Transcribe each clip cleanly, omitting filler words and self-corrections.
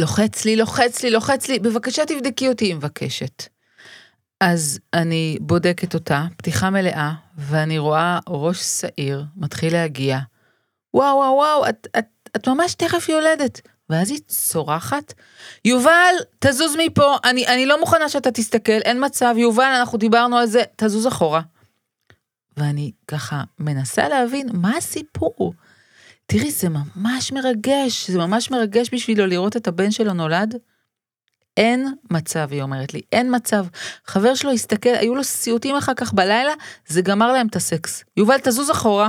לוחץ לי, בבקשה תבדקי אותי, היא מבקשת. אז אני בודקת אותה, פתיחה מלאה, ואני רואה ראש שעיר, מתחיל להגיע. וואו, וואו, וואו, את ממש תכף יולדת. ואז היא צורחת, יובל, תזוז מפה, אני לא מוכנה שאתה תסתכל, אין מצב, יובל, אנחנו דיברנו על זה, תזוז אחורה. ואני ככה מנסה להבין מה הסיפור. תראי, זה ממש מרגש, זה ממש מרגש בשבילו לראות את הבן שלו נולד. אין מצב, היא אומרת לי, אין מצב. חבר שלו הסתכל, היו לו סיוטים אחר כך בלילה, זה גמר להם את הסקס. יובל, תזוז אחורה.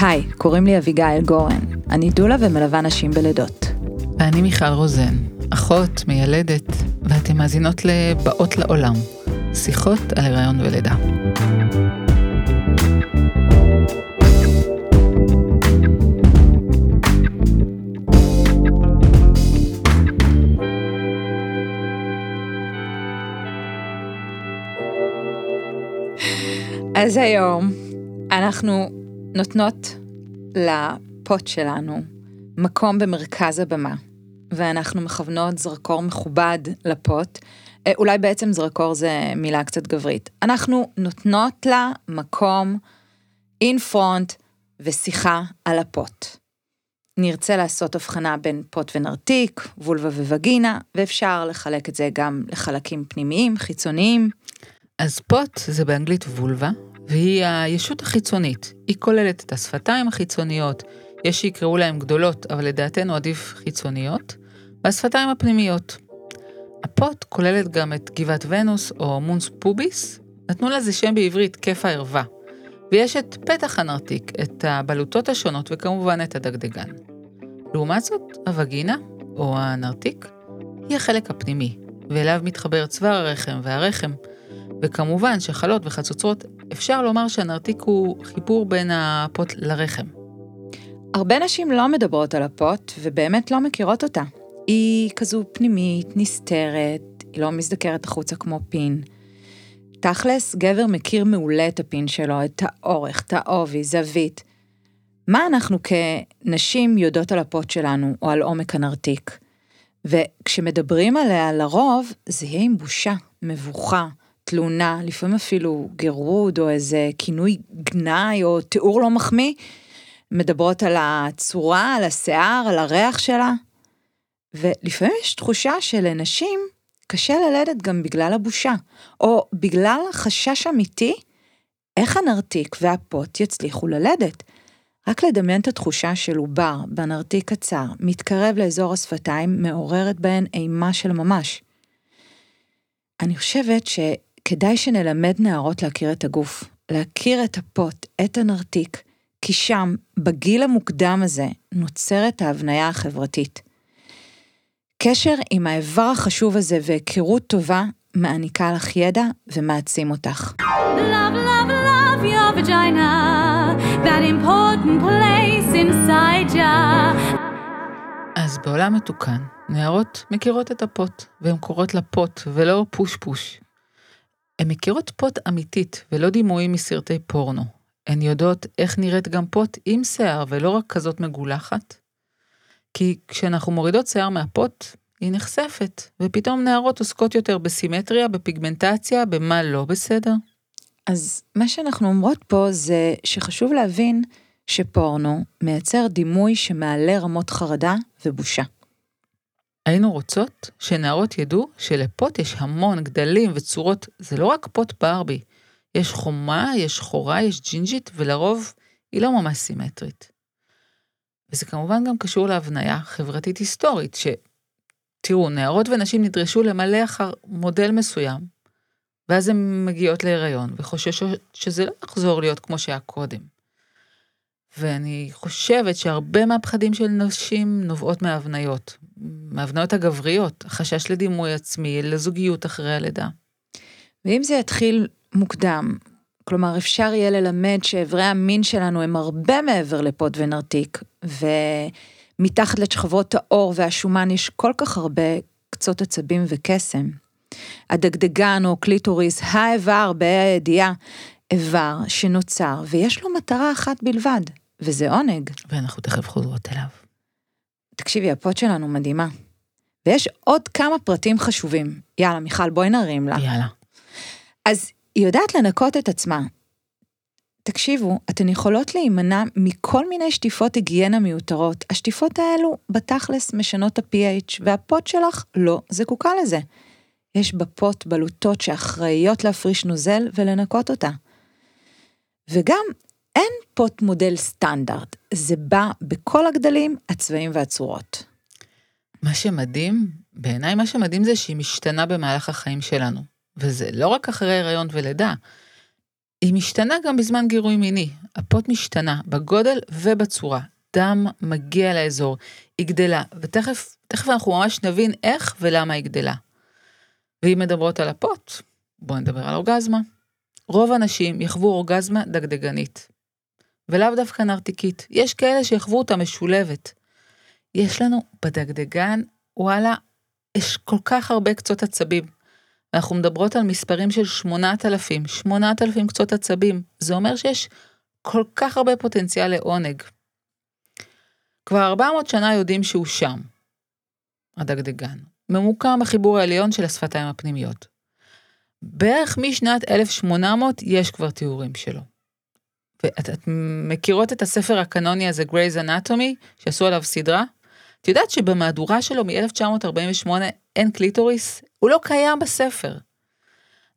היי, קוראים לי אביגאל גורן. אני דולה ומלווה נשים בלידות. ואני מיכל רוזן, אחות, מיילדת, ואתם מאזינות לבאות לעולם. שיחות על הריון ולידה. אז היום אנחנו נותנות לפוט שלנו מקום במרכז הבמה, ואנחנו מכוונות זרקור מכובד לפוט, אולי בעצם זרקור זה מילה קצת גברית, אנחנו נותנות לה מקום אין פרונט ושיחה על הפוט. נרצה לעשות הבחנה בין פוט ונרתיק, וולווה וווגינה, ואפשר לחלק את זה גם לחלקים פנימיים, חיצוניים. אז פוט זה באנגלית וולווה, והיא הישות החיצונית. היא כוללת את השפתיים החיצוניות, יש שיקראו להן גדולות, אבל לדעתנו עדיף חיצוניות, והשפתיים הפנימיות. הפוט כוללת גם את גבעת ונוס או מונס פוביס, נתנו לה זה שם בעברית כיף הערווה, ויש את פתח הנרתיק, את הבלוטות השונות וכמובן את הדגדגן. לעומת זאת, הווגינה או הנרתיק היא החלק הפנימי, ואליו מתחבר צוואר הרחם והרחם, וכמובן שחלות וחצוצרות אפשר לומר שהנרתיק הוא חיפור בין הפוט לרחם. הרבה נשים לא מדברות על הפוט ובאמת לא מכירות אותה. היא כזו פנימית, נסתרת, היא לא מזדקרת החוצה כמו פין. תכלס, גבר מכיר מעולה את הפין שלו, את האורך, את העובי, זווית. מה אנחנו כנשים יודעות על הפוט שלנו או על עומק הנרתיק? וכשמדברים עליה לרוב, זה יהיה עם בושה, מבוכה. תלונה, לפעמים אפילו גירוד או איזה כינוי גנאי או תיאור לא מחמיא, מדברות על הצורה, על השיער, על הריח שלה, ולפעמים יש תחושה שלנשים קשה ללדת גם בגלל הבושה, או בגלל חשש אמיתי, איך הנרתיק והפוט יצליחו ללדת. רק לדמיין את התחושה של עובר בנרתיק קצר, מתקרב לאזור השפתיים, מעוררת בהן אימה של ממש. אני חושבת ש... כדאי שנלמד נערות להכיר את הגוף, להכיר את הפוט, את הנרתיק, כי שם, בגיל המוקדם הזה, נוצרת ההבניה החברתית. קשר עם האיבר החשוב הזה והיכרות טובה, מעניקה לך ידע ומעצים אותך. Love, love, love your vagina, that important place inside you. אז בעולם מתוקן, נערות מכירות את הפוט, והן קוראות לפוט ולא פוש פוש. הן מכירות פוט אמיתית ולא דימויים מסרטי פורנו. הן יודעות איך נראית גם פוט עם שיער ולא רק כזאת מגולחת. כי כשאנחנו מורידות שיער מהפוט, היא נחשפת, ופתאום נערות עוסקות יותר בסימטריה, בפיגמנטציה, במה לא בסדר. אז מה שאנחנו אומרות פה זה שחשוב להבין שפורנו מייצר דימוי שמעלה רמות חרדה ובושה. היינו רוצות שנערות ידעו שלפוט יש המון גדלים וצורות, זה לא רק פוט ברבי, יש חומה, יש שחורה, יש ג'ינג'ית, ולרוב היא לא ממש סימטרית. וזה כמובן גם קשור להבניה חברתית היסטורית, שתראו, נערות ונשים נדרשו למלא אחר מודל מסוים, ואז הן מגיעות להיריון, וחוששות שזה לא יחזור להיות כמו שהיה קודם. ואני חושבת שהרבה מהפחדים של נשים נובעות מהבניות, מהבניות הגבריות, החשש לדימוי עצמי, לזוגיות אחרי הלידה. ואם זה יתחיל מוקדם, כלומר אפשר יהיה ללמד שאיברי המין שלנו הם הרבה מעבר לפוט ונרתיק, ומתחת לשכבות האור והשומן יש כל כך הרבה קצות עצבים וקסם. הדגדגן או קליטוריס, האיבר בה"א הידיעה, איבר שנוצר, ויש לו מטרה אחת בלבד, וזה עונג. ואנחנו תכף חוזרות אליו. תקשיבי, הפוד שלנו מדהימה. ויש עוד כמה פרטים חשובים. יאללה, מיכל, בואי נרים לה. יאללה. אז היא יודעת לנקות את עצמה. תקשיבו, אתן יכולות להימנע מכל מיני שטיפות היגיינה מיותרות. השטיפות האלו בתכלס משנות ה-pH, והפוט שלך לא זקוקה לזה. יש בפוט בלוטות שאחראיות להפריש נוזל ולנקות אותה. וגם אין פוט מודל סטנדרט. זה בא בכל הגדלים, הצבעים והצורות. מה שמדהים, בעיניי מה שמדהים זה שהיא משתנה במהלך החיים שלנו. וזה לא רק אחרי היריון ולידה, היא משתנה גם בזמן גירוי מיני. הפוט משתנה בגודל ובצורה. דם מגיע לאזור, היא גדלה, ותכף אנחנו ממש נבין איך ולמה היא גדלה. ואם מדברות על הפוט, בואו נדבר על אורגזמה. רוב הנשים יחוו אורגזמה דגדגנית, ולאו דווקא נרתיקית. יש כאלה שיחוו אותה משולבת. יש לנו בדגדגן, וואלה, יש כל כך הרבה קצות עצבים. אנחנו מדברות על מספרים של 8,000, 8,000 קצות עצבים. זה אומר שיש כל כך הרבה פוטנציאל לעונג. כבר 400 שנה יודעים שהוא שם, הדגדגן. ממוקם בחיבור העליון של השפתיים הפנימיות. בערך משנת 1800 יש כבר תיאורים שלו. ואת מכירות את הספר הקנוני הזה, Grey's Anatomy, שעשו עליו סדרה? את יודעת שבמהדורה שלו מ-1948 אין קליטוריס? הוא לא קיים בספר.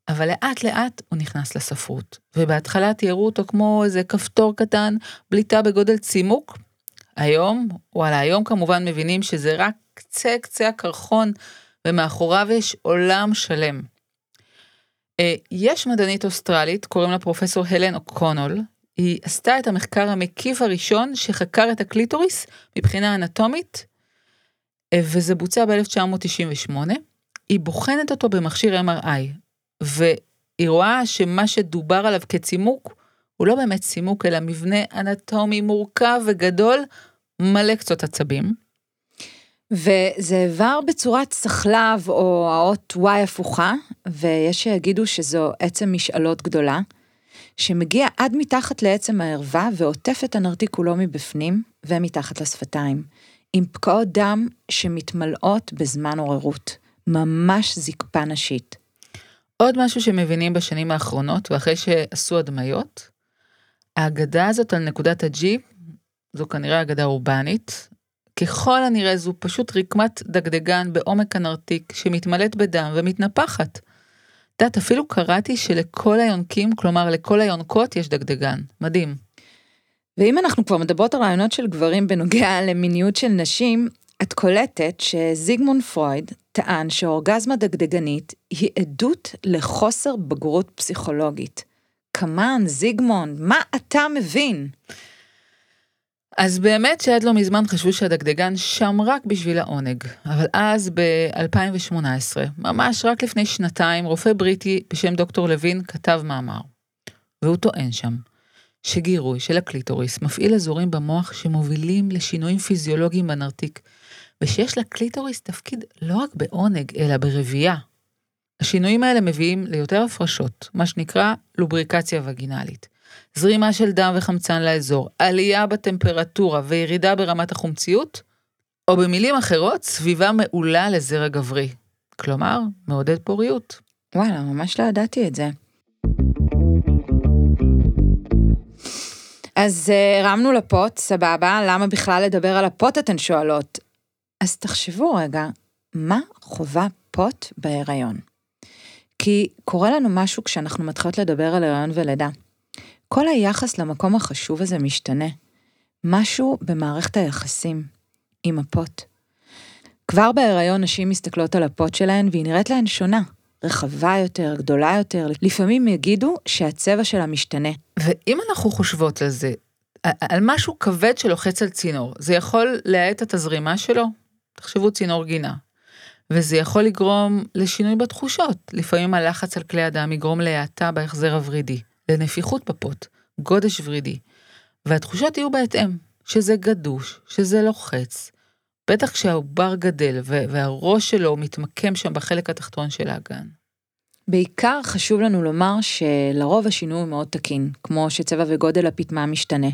אבל לאט לאט הוא נכנס לספרות, ובהתחלה תיארו אותו כמו איזה כפתור קטן, בליטה בגודל צימוק. היום, וואלה, היום כמובן מבינים שזה רק קצה קצה הקרחון, ומאחוריו יש עולם שלם. יש מדענית אוסטרלית, קוראים לה פרופסור הלן אוקונול, היא עשתה את המחקר המקיף הראשון שחקר את הקליטוריס מבחינה אנטומית, וזה בוצע ב-1998, היא בוחנת אותו במכשיר MRI, והיא רואה שמה שדובר עליו כצימוק, הוא לא באמת צימוק, אלא מבנה אנטומי מורכב וגדול, מלא קצות עצבים. וזה עבר בצורת סחלב או האות Y הפוכה, ויש שיגידו שזו עצם משאלות גדולה, שמגיע עד מתחת לעצם הערווה ועוטף את הנרתיקולומי בפנים ומתחת לשפתיים, עם פקעות דם שמתמלאות בזמן עוררות, ממש זקפה נשית. עוד משהו שמבינים בשנים האחרונות ואחרי שעשו הדמיות, האגדה הזאת על נקודת ה-G, זו כנראה אגדה אורבנית, ככל הנראה זו פשוט רקמת דגדגן בעומק הנרתיק שמתמלאת בדם ומתנפחת. דת, אפילו קראתי שלכל היונקים, כלומר לכל היונקות יש דגדגן. מדהים. ואם אנחנו כבר מדברות על רעיונות של גברים בנוגע למיניות של נשים, את קולטת שזיגמונד פרויד טען שאורגזמה דגדגנית היא עדות לחוסר בגרות פסיכולוגית. כמן, זיגמונד, מה אתה מבין? אז באמת שעד לא מזמן חשבו שהדגדגן שם רק בשביל העונג, אבל אז ב-2018, ממש רק לפני שנתיים, רופא בריטי בשם דוקטור לוין כתב מאמר, והוא טוען שם שגירוי של הקליטוריס מפעיל אזורים במוח שמובילים לשינויים פיזיולוגיים בנרתיק, ושיש לקליטוריס תפקיד לא רק בעונג אלא ברבייה. השינויים האלה מביאים ליותר הפרשות, מה שנקרא לובריקציה וגינלית. זרימה של דם וחמצן לאזור, עלייה בטמפרטורה וירידה ברמת החומציות, או במילים אחרות, סביבה מעולה לזרע גברי. כלומר, מעודד פוריות. וואלה, ממש לא ידעתי את זה. אז רמנו לפוט, סבבה, למה בכלל לדבר על הפוט אתן שואלות? אז תחשבו רגע, מה חובה פוט בהיריון? כי קורה לנו משהו כשאנחנו מתחילות לדבר על היריון ולידה. כל היחס למקום החשוב הזה משתנה. משהו במערכת היחסים עם הפוט. כבר בהיריון נשים מסתכלות על הפוט שלהן והיא נראית להן שונה. רחבה יותר, גדולה יותר. לפעמים יגידו שהצבע שלה משתנה. ואם אנחנו חושבות על זה, על משהו כבד שלוחץ על צינור, זה יכול להאט את הזרימה שלו? תחשבו צינור גינה. וזה יכול לגרום לשינוי בתחושות. לפעמים הלחץ על כלי הדם יגרום להאטה בהחזר הוורידי. לנפיחות בפוט, גודש ורידי, והתחושות יהיו בהתאם, שזה גדוש, שזה לוחץ, בטח כשהעובר גדל והראש שלו מתמקם שם בחלק התחתון של האגן. בעיקר חשוב לנו לומר שלרוב השינוי הוא מאוד תקין, כמו שצבע וגודל הפיטמה משתנה.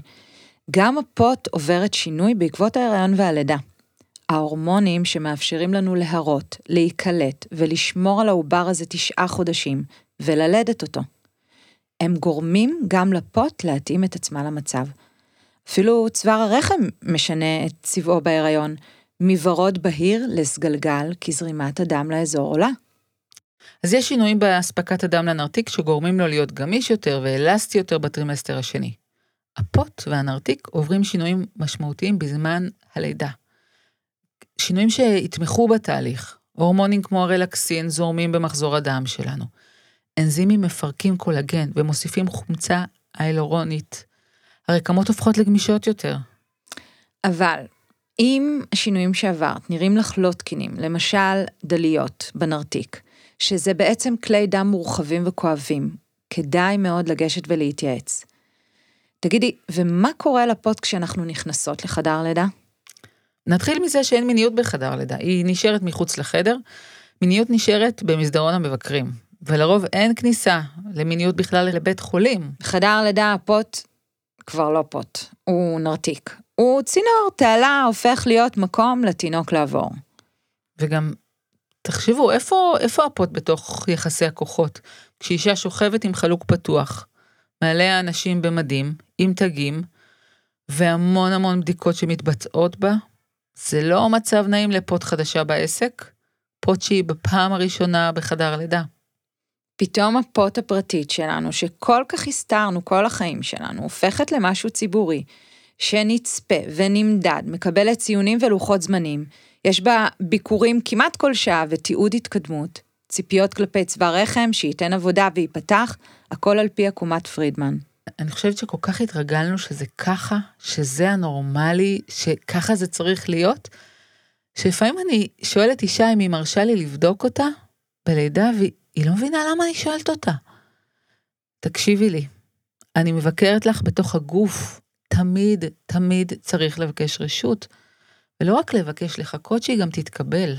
גם הפות עוברת שינוי בעקבות ההיריון והלידה. ההורמונים שמאפשרים לנו להרות, להיקלט ולשמור על העובר הזה 9 חודשים וללדת אותו. הם גורמים גם לפות להתאים את עצמה למצב. אפילו צוואר הרחם משנה את צבעו בהיריון, מוורוד בהיר לסגלגל, כי זרימת הדם לאזור עולה. אז יש שינויים בהספקת הדם לנרתיק שגורמים לו להיות גמיש יותר ואלסטי יותר בטרימסטר השני. הפות והנרתיק עוברים שינויים משמעותיים בזמן הלידה. שינויים שהתמכו בתהליך. הורמונים כמו הרלקסין זורמים במחזור הדם שלנו. אנזימים מפרקים קולגן ומוסיפים חומצה היילורונית. הרקמות הופכות לגמישות יותר. אבל אם השינויים שעברת נראים לך לא תקינים, למשל דליות בנרתיק, שזה בעצם כלי דם מורחבים וכואבים, כדאי מאוד לגשת ולהתייעץ. תגידי, ומה קורה לפות כשאנחנו נכנסות לחדר לידה? נתחיל מזה שאין מיניות בחדר לידה, היא נשארת מחוץ לחדר, מיניות נשארת במסדרון המבקרים, ולרוב אין כניסה למיניות בכלל לבית חולים. בחדר לידה הפות כבר לא פות, הוא נרתיק. הוא צינור, תעלה, הופך להיות מקום לתינוק לעבור. וגם, תחשבו, איפה הפות בתוך יחסי הכוחות? כשאישה שוכבת עם חלוק פתוח, מעליה אנשים במדים, עם תגים, והמון המון בדיקות שמתבצעות בה, זה לא מצב נעים לפות חדשה בעסק, פות שהיא בפעם הראשונה בחדר לידה. פתאום הפות הפרטית שלנו, שכל כך הסתרנו כל החיים שלנו, הופכת למשהו ציבורי, שנצפה ונמדד, מקבלת ציונים ולוחות זמנים, יש בה ביקורים כמעט כל שעה ותיעוד התקדמות, ציפיות כלפי צוואר רחם שייתן עבודה וייפתח, הכל על פי עקומת פרידמן. אני חושבת שכל כך התרגלנו שזה ככה, שזה הנורמלי, שככה זה צריך להיות, שלפעמים אני שואלת אישה אם היא מרשה לי לבדוק אותה בלידה, והיא לא מבינה למה אני שואלת אותה. תקשיבי לי, אני מבקרת לך בתוך הגוף, תמיד, תמיד צריך לבקש רשות, ולא רק לבקש לחכות שהיא גם תתקבל.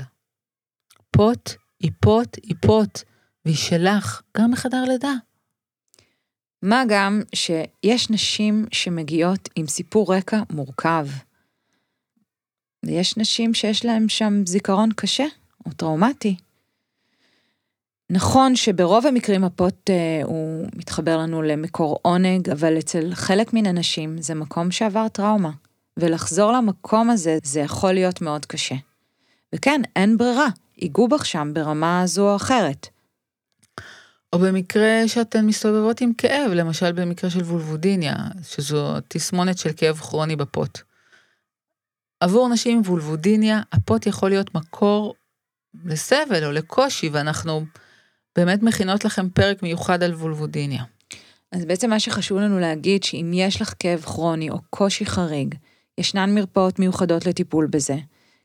פות, איפות, איפות, והיא שלך, גם בחדר לידה. מה גם שיש נשים שמגיעות עם סיפור רקע מורכב. ויש נשים שיש להם שם זיכרון קשה או טראומטי. נכון שברוב המקרים הפות הוא מתחבר לנו למקור עונג, אבל אצל חלק מן הנשים זה מקום שעבר טראומה, ולחזור למקום הזה זה יכול להיות מאוד קשה. וכן, אין ברירה, ייגעו בך שם ברמה זו או אחרת. או במקרה שאתן מסתובבות עם כאב, למשל במקרה של וולבודיניה, שזו תסמונת של כאב כרוני בפות. עבור נשים עם וולבודיניה, הפות יכול להיות מקור לסבל או לקושי, ואנחנו באמת מכינות לכם פרק מיוחד על וולבודיניה. אז בעצם מה שחשוב לנו להגיד, שאם יש לך כאב כרוני או קושי חריג, ישנן מרפאות מיוחדות לטיפול בזה.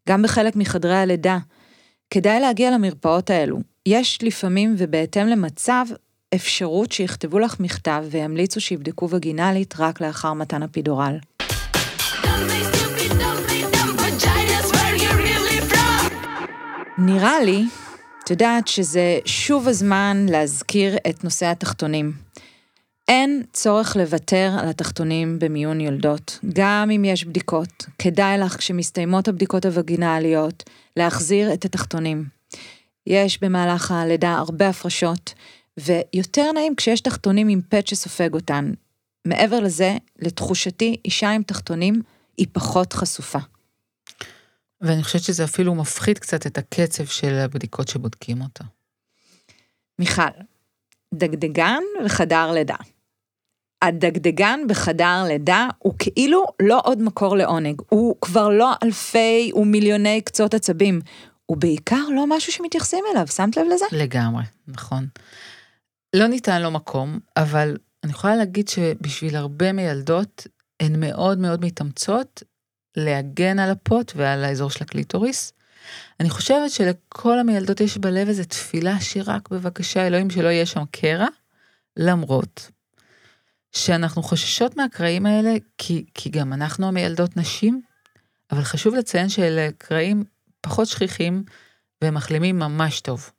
גם בחלק מחדרי הלידה, כדאי להגיע למרפאות האלו. יש לפעמים ובהתאם למצב אפשרות שיכתבו לך מכתב וימליצו שיבדקו וגינלית רק לאחר מתן הפידורל. נראה לי, את יודעת שזה שוב הזמן להזכיר את נושא התחתונים. אין צורך לוותר על התחתונים במיון יולדות, גם אם יש בדיקות. כדאי לך כשמסתיימות הבדיקות הווגינליות להחזיר את התחתונים. יש במהלך הלידה הרבה הפרשות, ויותר נעים כשיש תחתונים עם פט שסופג אותן. מעבר לזה, לתחושתי, אישה עם תחתונים היא פחות חשופה. ואני חושבת שזה אפילו מפחית קצת את הקצב של הבדיקות שבודקים אותה. מיכל, דגדגן בחדר לידה. הדגדגן בחדר לידה הוא כאילו לא עוד מקור לעונג, הוא כבר לא אלפי ומיליוני קצות עצבים, הוא בעיקר לא משהו שמתייחסים אליו, שמת לב לזה? לגמרי, נכון. לא ניתן לו מקום, אבל אני יכולה להגיד שבשביל הרבה מילדות, הן מאוד מאוד מתאמצות להגן על הפות ועל האזור של הקליטוריס. אני חושבת שלכל המילדות יש בלב איזו תפילה שרק בבקשה אלוהים שלא יהיה שם קרע, למרות שאנחנו חוששות מהקרעים האלה, כי גם אנחנו המילדות נשים, אבל חשוב לציין שאלה קרעים פחות שכיחים, והם מחלימים ממש טוב.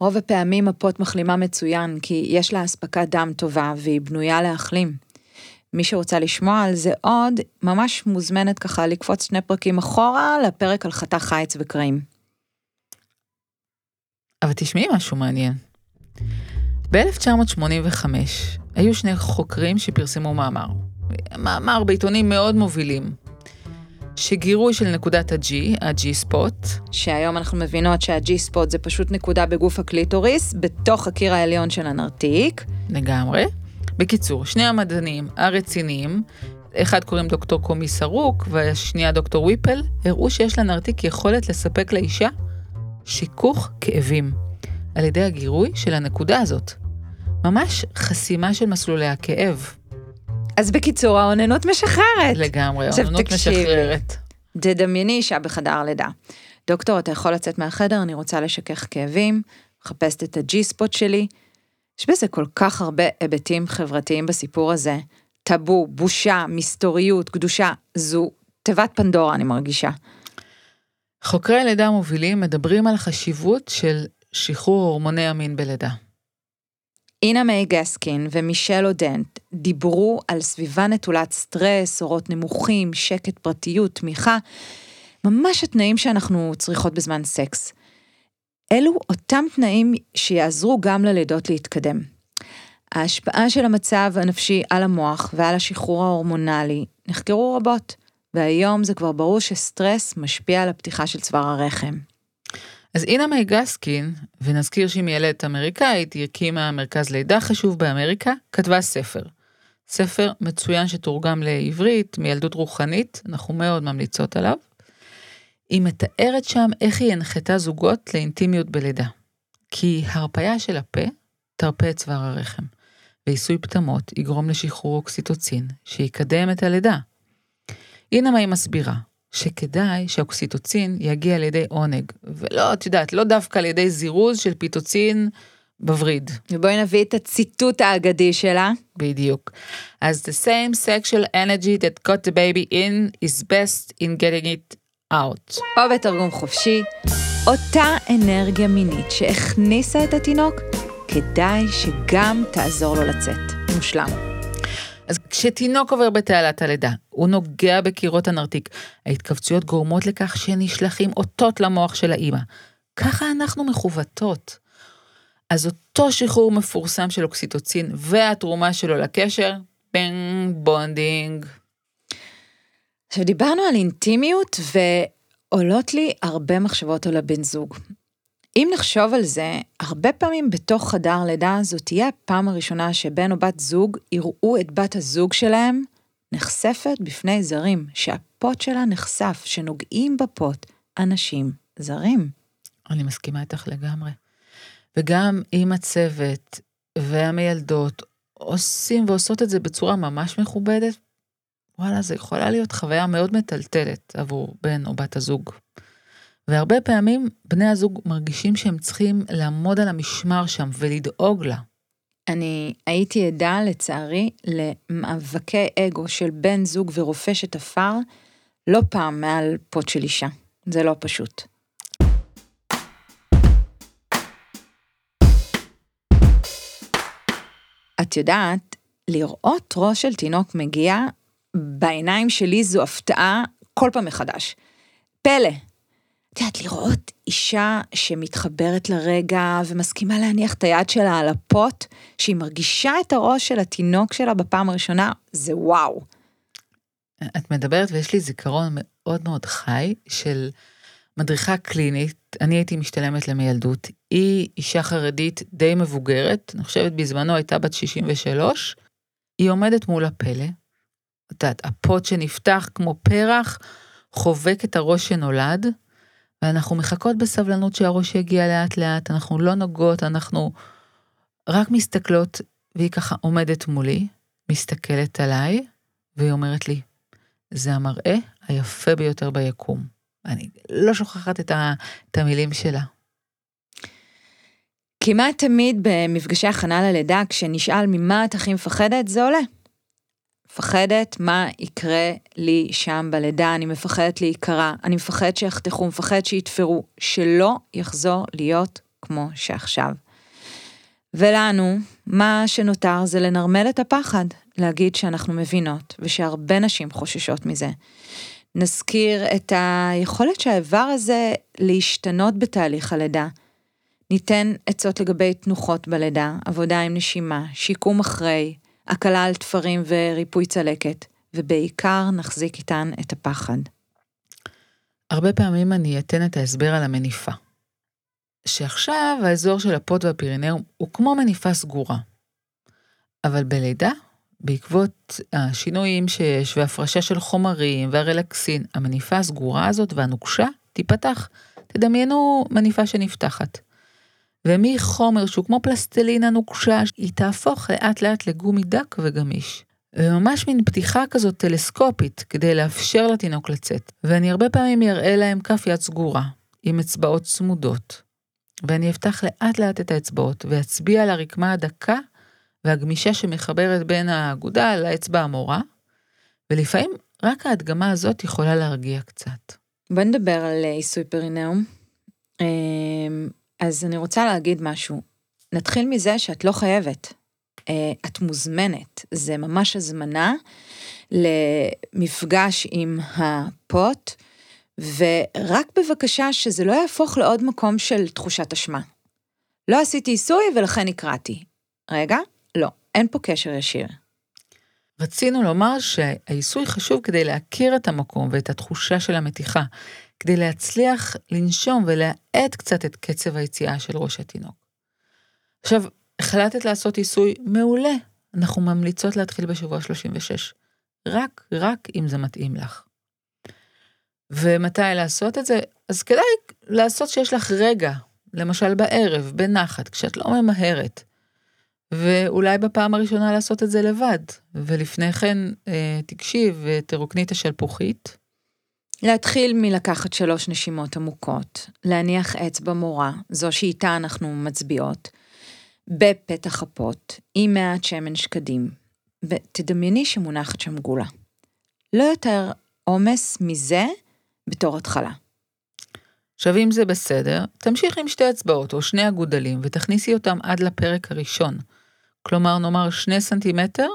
רוב הפעמים הפות מחלימה מצוין, כי יש לה הספקת דם טובה והיא בנויה להחלים. מי שרוצה לשמוע על זה עוד, ממש מוזמנת ככה לקפוץ 2 פרקים אחורה לפרק על חתך חיץ וקרעים. אבל תשמעי משהו מעניין. ב-1985 היו 2 חוקרים שפרסמו מאמר בעיתונים מאוד מובילים, שגירוי של נקודת ה-G-spot, שהיום אנחנו מבינות שה-G-spot זה פשוט נקודה בגוף הקליטוריס, בתוך הקיר העליון של הנרתיק. לגמרי. בקיצור, 2 המדענים הרציניים, אחד קוראים דוקטור קומיסרוק, והשנייה דוקטור וויפל, הראו שיש לנרתיק יכולת לספק לאישה שיכוך כאבים, על ידי הגירוי של הנקודה הזאת. ממש חסימה של מסלולי הכאב. אז בקיצור, העוננות משחררת. לגמרי, העוננות משחררת. דמייני אישה בחדר לידה. דוקטור, אתה יכול לצאת מהחדר, אני רוצה לשכך כאבים, מחפשת את הג'י-ספוט שלי. יש בזה כל כך הרבה היבטים חברתיים בסיפור הזה. טאבו, בושה, מסתוריות, קדושה, זו תיבת פנדורה, אני מרגישה. חוקרי לידה מובילים מדברים על החשיבות של שחרור הורמוני המין בלידה. אינה מיי גסקין ומישל רוזן דיברו על סביבה נטולת סטרס, אורות נמוכים, שקט, פרטיות, תמיכה, ממש התנאים שאנחנו צריכות בזמן סקס. אלו אותם תנאים שיעזרו גם ללידות להתקדם. ההשפעה של המצב הנפשי על המוח ועל השחרור ההורמונלי נחקרו רבות, והיום זה כבר ברור שסטרס משפיע על הפתיחה של צוואר הרחם. אז אינה מיי גסקין, ונזכיר שהיא מיילדת אמריקאית, היא הקימה מרכז לידה חשוב באמריקה, כתבה ספר. ספר מצוין שתורגם לעברית, מילדות רוחנית, אנחנו מאוד ממליצות עליו. היא מתארת שם איך היא הנחתה זוגות לאינטימיות בלידה. כי הרפיה של הפה תרפה את צוואר הרחם, ועיסוי פטמות יגרום לשחרור אוקסיטוצין, שיקדם את הלידה. אינה מיי מסבירה. שכדאי שהאוקסיטוצין יגיע על ידי עונג, ולא, את יודעת, לא דווקא על ידי זירוז של פיטוצין בבריד. ובואי נביא את הציטוט האגדי שלה. בדיוק. אז the same sexual energy that got the baby in is best in getting it out. או בתרגום חופשי, אותה אנרגיה מינית שהכניסה את התינוק, כדאי שגם תעזור לו לצאת. מושלם. אז כשתינוק עובר בתעלת הלידה, הוא נוגע בקירות הנרתיק, ההתכווצויות גורמות לכך שנשלחים אותות למוח של האימא. ככה אנחנו מחוותות. אז אותו שחרור מפורסם של אוקסיטוצין והתרומה שלו לקשר, בינג, בונדינג. עכשיו דיברנו על אינטימיות ועולות לי הרבה מחשבות על הבן זוג. אם נחשוב על זה, הרבה פעמים בתוך חדר לידה זו תהיה הפעם הראשונה שבן או בת זוג יראו את בת הזוג שלהם נחשפת בפני זרים, שהפות שלה נחשף, שנוגעים בפות אנשים זרים. אני מסכימה איתך לגמרי. וגם אם הצוות והמילדות עושים ועושות את זה בצורה ממש מכובדת, וואלה, זה יכולה להיות חוויה מאוד מטלטלת עבור בן או בת הזוג. והרבה פעמים בני הזוג מרגישים שהם צריכים לעמוד על המשמר שם ולדאוג לה. אני הייתי עדה לצערי למאבקי אגו של בן זוג ורופא שתפר לא פעם מעל פות של אישה. זה לא פשוט. את יודעת, לראות ראש של תינוק מגיע, בעיניים שלי זו הפתעה כל פעם מחדש. פלא. את יודעת, לראות אישה שמתחברת לרגע ומסכימה להניח את היד שלה על הפות, שהיא מרגישה את הראש של התינוק שלה בפעם הראשונה, זה וואו. את מדברת ויש לי זיכרון מאוד מאוד חי של מדריכה קלינית, אני הייתי משתלמת למילדות, היא אישה חרדית די מבוגרת, אני חושבת בזמנו הייתה בת 63, היא עומדת מול הפלא, את יודעת, הפות שנפתח כמו פרח, חובק את הראש שנולד, ואנחנו מחכות בסבלנות שהראש יגיע לאט לאט, אנחנו לא נוגעות, אנחנו רק מסתכלות, והיא ככה עומדת מולי, מסתכלת עליי, והיא אומרת לי, זה המראה היפה ביותר ביקום. אני לא שוכחת את המילים שלה. כמעט תמיד במפגשי הכנה ללידה, כשנשאל ממה את הכי מפחדת, זה עולה. מפחדת מה יקרה לי שם בלידה, אני מפחדת להיקרא, אני מפחדת שיחתכו, מפחדת שיתפרו, שלא יחזור להיות כמו שעכשיו. ולנו, מה שנותר זה לנרמל את הפחד, להגיד שאנחנו מבינות, ושהרבה נשים חוששות מזה. נזכיר את היכולת שהאיבר הזה להשתנות בתהליך הלידה. ניתן עצות לגבי תנוחות בלידה, עבודה עם נשימה, שיקום אחרי, הקלה על תפרים וריפוי צלקת, ובעיקר נחזיק איתן את הפחד. הרבה פעמים אני אתן את ההסבר על המניפה. שעכשיו האזור של הפוט והפירינאום הוא כמו מניפה סגורה. אבל בלידה, בעקבות השינויים שיש והפרשה של חומרים והרלקסין, המניפה הסגורה הזאת והנוקשה תיפתח. תדמיינו מניפה שנפתחת. ומחומר שהוא כמו פלסטלינה נוקשה, היא תהפוך לאט לאט לגומי דק וגמיש. וממש מן פתיחה כזאת טלסקופית כדי לאפשר לתינוק לצאת. ואני הרבה פעמים אראה להם כף יד סגורה, עם אצבעות צמודות. ואני אפתח לאט לאט את האצבעות, ואצביע על הרקמה הדקה, והגמישה שמחברת בין האגודה לאצבע המורה, ולפעמים רק ההדגמה הזאת יכולה להרגיע קצת. בוא נדבר על עיסוי פרינאום. אז אני רוצה להגיד משהו. נתחיל מזה שאת לא חייבת. את מוזמנת. זה ממש הזמנה למפגש עם הפוט, ורק בבקשה שזה לא יהפוך לעוד מקום של תחושת אשמה. לא עשיתי עיסוי ולכן נקראתי. רגע, לא, אין פה קשר ישיר. רצינו לומר שהעיסוי חשוב כדי להכיר את המקום ואת התחושה של המתיחה, כדי להצליח לנשום ולהעט קצת את קצב היציאה של ראש התינוק. עכשיו, החלטת לעשות עיסוי מעולה. אנחנו ממליצות להתחיל בשבוע 36. רק אם זה מתאים לך. ומתי לעשות את זה? אז כדאי לעשות שיש לך רגע, למשל בערב, בנחת, כשאת לא ממהרת. ואולי בפעם הראשונה לעשות את זה לבד, ולפני כן תקשיב ותרוקני את השלפוחית. להתחיל מלקחת 3 נשימות עמוקות, להניח אצבע מורה, זו שאיתה אנחנו מצביעות, בפתח הפוט, עם מעט שמן שקדים, ותדמייני שמונחת שם גולה. לא יותר עומס מזה בתור התחלה. עכשיו אם זה בסדר, תמשיך עם 2 אצבעות או 2 אגודלים ותכניסי אותם עד לפרק הראשון. כלומר נאמר 2 סנטימטר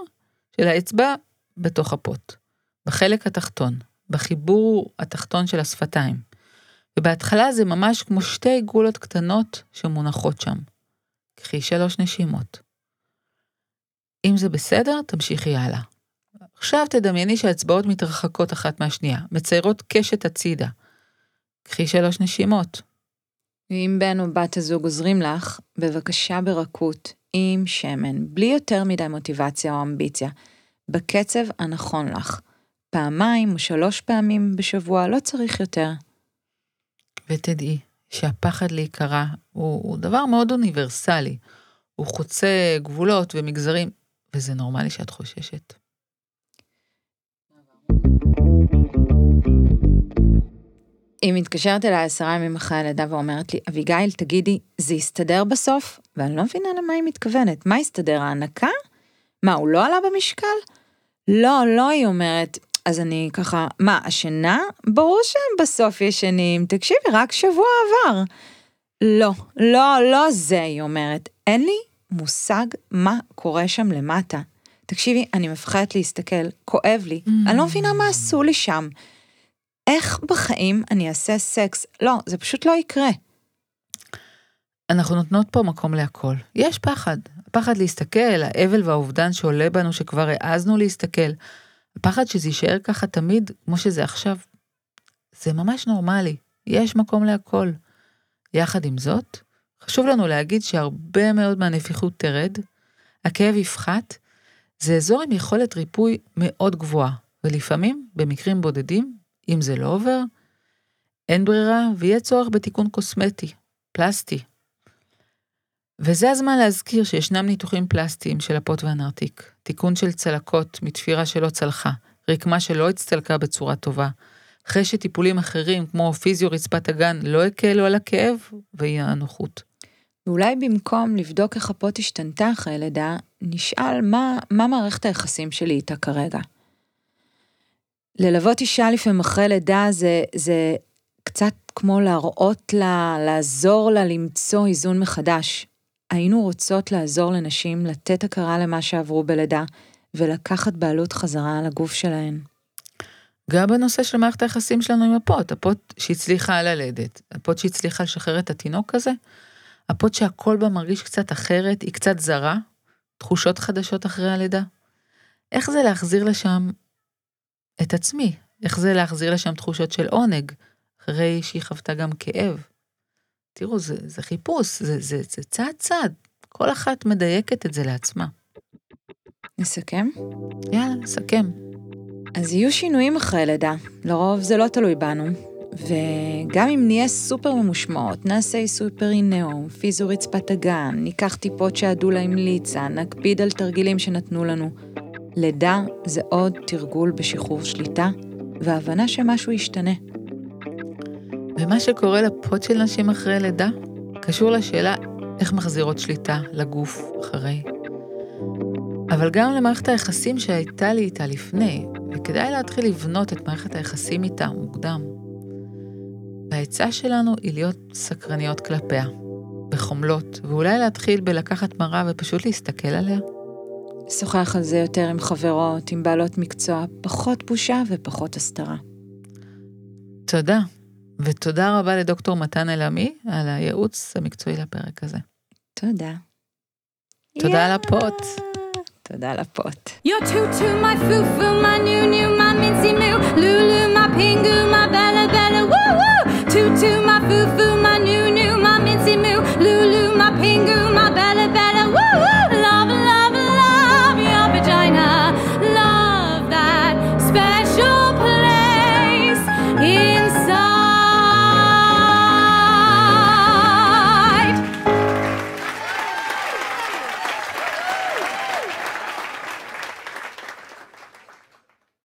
של האצבע בתוך הפוט, בחלק התחתון, בחיבור התחתון של השפתיים. ובהתחלה זה ממש כמו 2 גולות קטנות שמונחות שם. קחי 3 נשימות. אם זה בסדר, תמשיכי הלאה. עכשיו תדמייני שהאצבעות מתרחקות אחת מהשנייה, מציירות קשת הצידה. קחי 3 נשימות. ואם בן או בת הזוג עוזרים לך, בבקשה ברכות, עם שמן, בלי יותר מדי מוטיבציה או אמביציה, בקצב הנכון לך. פעמיים או 3 פעמים בשבוע, לא צריך יותר. ותדעי שהפחד להיקרא הוא דבר מאוד אוניברסלי. הוא חוצה גבולות ומגזרים, וזה נורמלי שאת חוששת. אם מתקשרת אליי 10 ימים אחרי הלידה ואומרת לי, אביגיל, תגידי, זה יסתדר בסוף? ואני לא מבינה למה היא מתכוונת. מה יסתדר, הענקה? מה, הוא לא עלה במשקל? לא, היא אומרת. אז אני ככה, מה, השינה? ברור שהם בסוף ישנים. תקשיבי, רק שבוע עבר. לא, זה, היא אומרת. אין לי מושג מה קורה שם למטה. תקשיבי, אני מפחדת להסתכל, כואב לי. אני לא מבינה מה עשו לי שם. איך בחיים אני אעשה סקס? לא, זה פשוט לא יקרה. אנחנו נותנות פה מקום להכל. יש פחד. הפחד להסתכל, האבל והאובדן שעולה בנו שכבר העזנו להסתכל. הפחד שזה יישאר ככה תמיד, כמו שזה עכשיו. זה ממש נורמלי. יש מקום להכל. יחד עם זאת, חשוב לנו להגיד שהרבה מאוד מהנפיחות תרד, הכאב יפחת, זה אזור עם יכולת ריפוי מאוד גבוהה, ולפעמים, במקרים בודדים, אם זה לא עובר, אין ברירה ויהיה צורך בתיקון קוסמטי, פלסטי. וזה הזמן להזכיר שישנם ניתוחים פלסטיים של הפוט והנרתיק, תיקון של צלקות מתפירה שלא צלחה, רקמה שלא הצטלקה בצורה טובה, אחרי שטיפולים אחרים כמו פיזיו רצפת הגן לא הקלו על הכאב והיא הנוחות. ואולי במקום לבדוק איך הפוט השתנתה אחרי לידה, נשאל מה מערכת היחסים שלי איתה כרגע. ללוות אישה לפעמים אחרי לידה זה קצת כמו להראות לה, לעזור לה למצוא איזון מחדש. היינו רוצות לעזור לנשים לתת הכרה למה שעברו בלידה, ולקחת בעלות חזרה על הגוף שלהן. גם בנושא של מערכת היחסים שלנו עם הפות, הפות שהצליחה על הלדת, הפות שהצליחה לשחרר את התינוק הזה, הפות שהכל בה מרגיש קצת אחרת, היא קצת זרה, תחושות חדשות אחרי הלידה. איך זה להחזיר לשם את עצמי? איך זה להחזיר לשם תחושות של עונג, אחרי שהיא חוותה גם כאב? תראו, זה חיפוש, זה צעד צעד, כל אחת מדייקת את זה לעצמה. נסכם? יאללה, נסכם. אז יהיו שינויים אחרי לידה, לרוב זה לא תלוי בנו, וגם אם נהיה סופר ממושמעות, נעשה עיסוי פרינאום, פיזור רצפת הגן, ניקח טיפות שהדולה המליצה, נקפיד על תרגילים שנתנו לנו. לידה זה עוד תרגול בשחרור שליטה, והבנה שמשהו ישתנה. ומה שקורה לפות של נשים אחרי לידה, קשור לשאלה איך מחזירות שליטה לגוף אחרי. אבל גם למערכת היחסים שהייתה לי איתה לפני, וכדאי להתחיל לבנות את מערכת היחסים איתה מוקדם. וההצעה שלנו היא להיות סקרניות כלפיה, בחומלות, ואולי להתחיל בלקחת מראה ופשוט להסתכל עליה. שוחח על זה יותר עם חברות, עם בעלות מקצוע, פחות בושה ופחות הסתרה. תודה. ותודה רבה לדוקטור מתן אלעמי על הייעוץ המקצועי לפרק הזה. תודה. תודה לפות. תודה לפות. You're too too my foo-foo, my new-new, my mincy-moo, lulu, my pingu, my bella-bella, woo-woo. Too too my foo-foo, my new-new, my mincy-moo, lulu, my pingu, my bella-bella, woo-woo. Love, love, love your vagina. Love that special.